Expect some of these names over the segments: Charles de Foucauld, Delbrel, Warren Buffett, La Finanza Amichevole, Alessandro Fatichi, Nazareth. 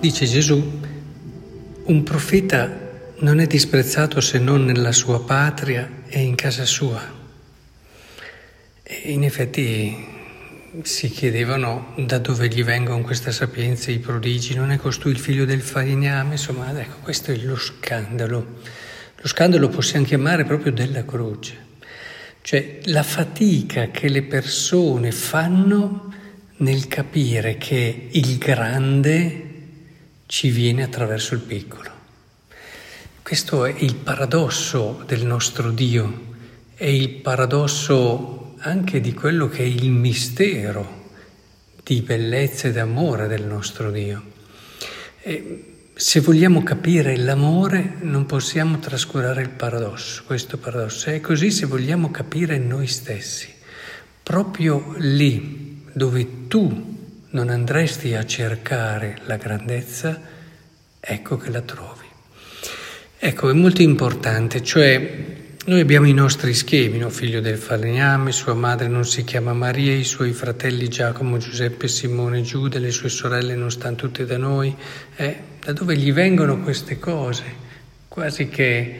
Dice Gesù, un profeta non è disprezzato se non nella sua patria e in casa sua. E in effetti si chiedevano da dove gli vengono questa sapienza, i prodigi, non è costui il figlio del falegname? Insomma, ecco, questo è lo scandalo. Lo scandalo possiamo chiamare proprio della croce, cioè la fatica che le persone fanno nel capire che il grande ci viene attraverso il piccolo. Questo è il paradosso del nostro Dio, è il paradosso anche di quello che è il mistero di bellezza e d'amore del nostro Dio. E se vogliamo capire l'amore non possiamo trascurare il paradosso, questo paradosso. È così se vogliamo capire noi stessi, proprio lì dove tu non andresti a cercare la grandezza, ecco che la trovi. Ecco, è molto importante, cioè noi abbiamo i nostri schemi, no? Figlio del falegname, sua madre non si chiama Maria, i suoi fratelli Giacomo, Giuseppe, Simone e Giuda, le sue sorelle non stanno tutte da noi. Da dove gli vengono queste cose? Quasi che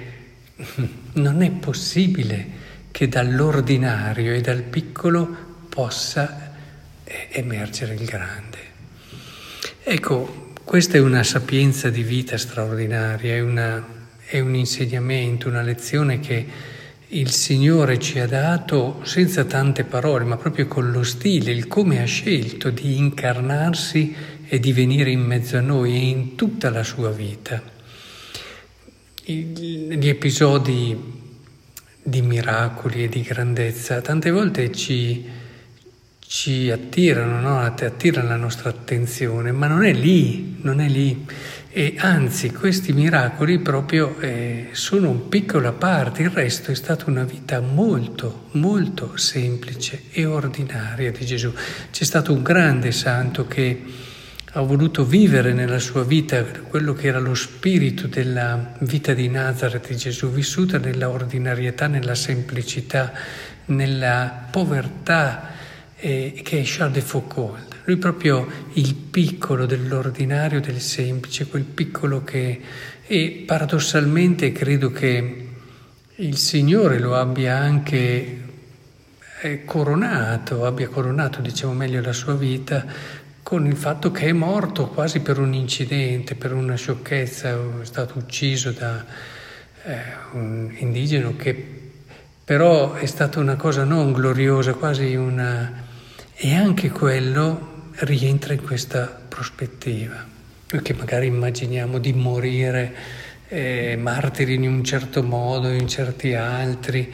non è possibile che dall'ordinario e dal piccolo possa emergere il grande. Ecco, questa è una sapienza di vita straordinaria, è un insegnamento, una lezione che il Signore ci ha dato senza tante parole, ma proprio con lo stile, il come ha scelto di incarnarsi e di venire in mezzo a noi e in tutta la sua vita. Gli episodi di miracoli e di grandezza tante volte ci attirano, no? Attirano la nostra attenzione, ma non è lì. E anzi, questi miracoli proprio sono una piccola parte, il resto è stata una vita molto, molto semplice e ordinaria di Gesù. C'è stato un grande santo che ha voluto vivere nella sua vita quello che era lo spirito della vita di Nazareth di Gesù, vissuta nella ordinarietà, nella semplicità, nella povertà, che è Charles de Foucauld. Lui proprio il piccolo dell'ordinario, del semplice, quel piccolo che... E paradossalmente credo che il Signore lo abbia anche coronato, diciamo meglio, la sua vita con il fatto che è morto quasi per un incidente, per una sciocchezza, è stato ucciso da un indigeno che però è stata una cosa non gloriosa, quasi una... E anche quello rientra in questa prospettiva. Noi che magari immaginiamo di morire martiri in un certo modo, in certi altri,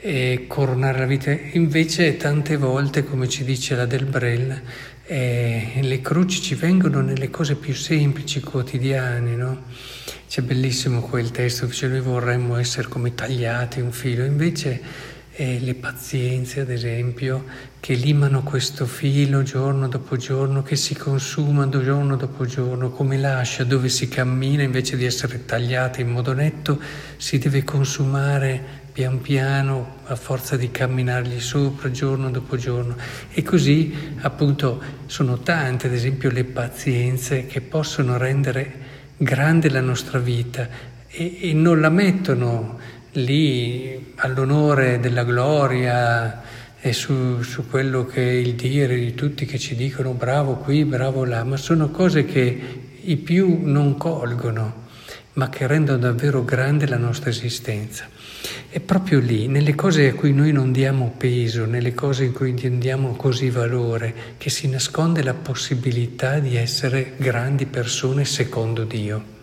e coronare la vita. Invece tante volte, come ci dice la Delbrel, le croci ci vengono nelle cose più semplici, quotidiane, no? C'è bellissimo quel testo, dice noi vorremmo essere come tagliati un filo, invece... E le pazienze, ad esempio, che limano questo filo giorno dopo giorno, che si consumano giorno dopo giorno, come l'ascia dove si cammina invece di essere tagliata in modo netto, si deve consumare pian piano a forza di camminargli sopra giorno dopo giorno. E così, appunto, sono tante, ad esempio, le pazienze che possono rendere grande la nostra vita e non la mettono lì all'onore della gloria e su quello che è il dire di tutti che ci dicono bravo qui, bravo là, ma sono cose che i più non colgono, ma che rendono davvero grande la nostra esistenza. E proprio lì, nelle cose a cui noi non diamo peso, nelle cose in cui non diamo così valore, che si nasconde la possibilità di essere grandi persone secondo Dio.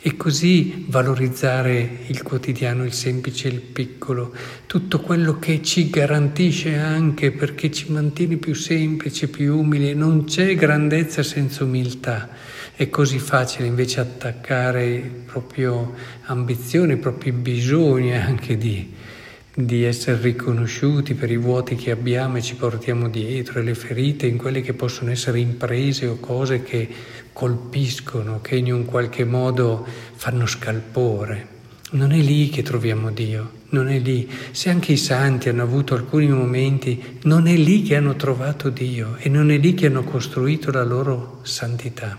E così valorizzare il quotidiano, il semplice, il piccolo, tutto quello che ci garantisce anche perché ci mantiene più semplici, più umili. Non c'è grandezza senza umiltà. È così facile invece attaccare proprio ambizioni, propri bisogni anche di essere riconosciuti per i vuoti che abbiamo e ci portiamo dietro, e le ferite in quelle che possono essere imprese o cose che colpiscono, che in un qualche modo fanno scalpore. Non è lì che troviamo Dio, non è lì. Se anche i santi hanno avuto alcuni momenti, non è lì che hanno trovato Dio e non è lì che hanno costruito la loro santità.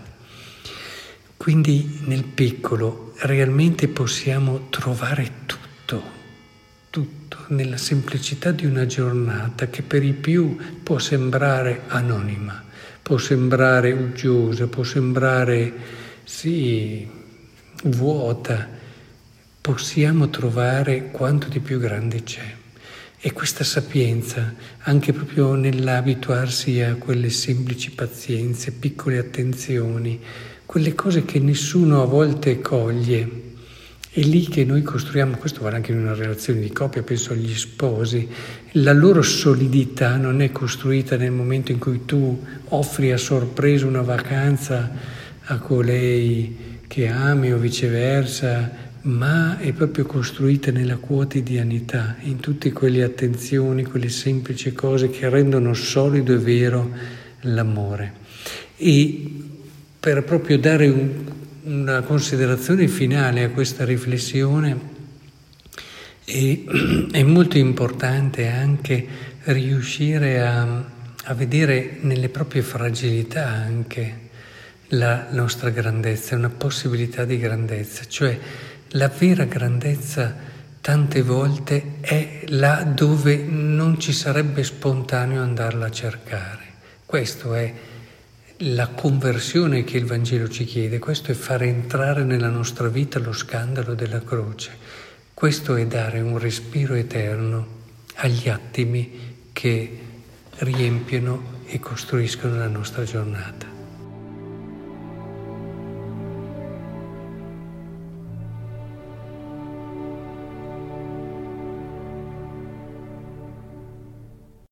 Quindi nel piccolo realmente possiamo trovare tutto, nella semplicità di una giornata che per i più può sembrare anonima, può sembrare uggiosa, può sembrare, sì, vuota. Possiamo trovare quanto di più grande c'è. E questa sapienza, anche proprio nell'abituarsi a quelle semplici pazienze, piccole attenzioni, quelle cose che nessuno a volte coglie, è lì che noi costruiamo, questo vale anche in una relazione di coppia, penso agli sposi, la loro solidità non è costruita nel momento in cui tu offri a sorpresa una vacanza a colei che ami o viceversa, ma è proprio costruita nella quotidianità, in tutte quelle attenzioni, quelle semplici cose che rendono solido e vero l'amore. E per proprio dare una considerazione finale a questa riflessione, è molto importante anche riuscire a vedere nelle proprie fragilità anche la nostra grandezza, una possibilità di grandezza, cioè la vera grandezza tante volte è là dove non ci sarebbe spontaneo andarla a cercare. Questo è la conversione che il Vangelo ci chiede, questo è far entrare nella nostra vita lo scandalo della croce, questo è dare un respiro eterno agli attimi che riempiono e costruiscono la nostra giornata.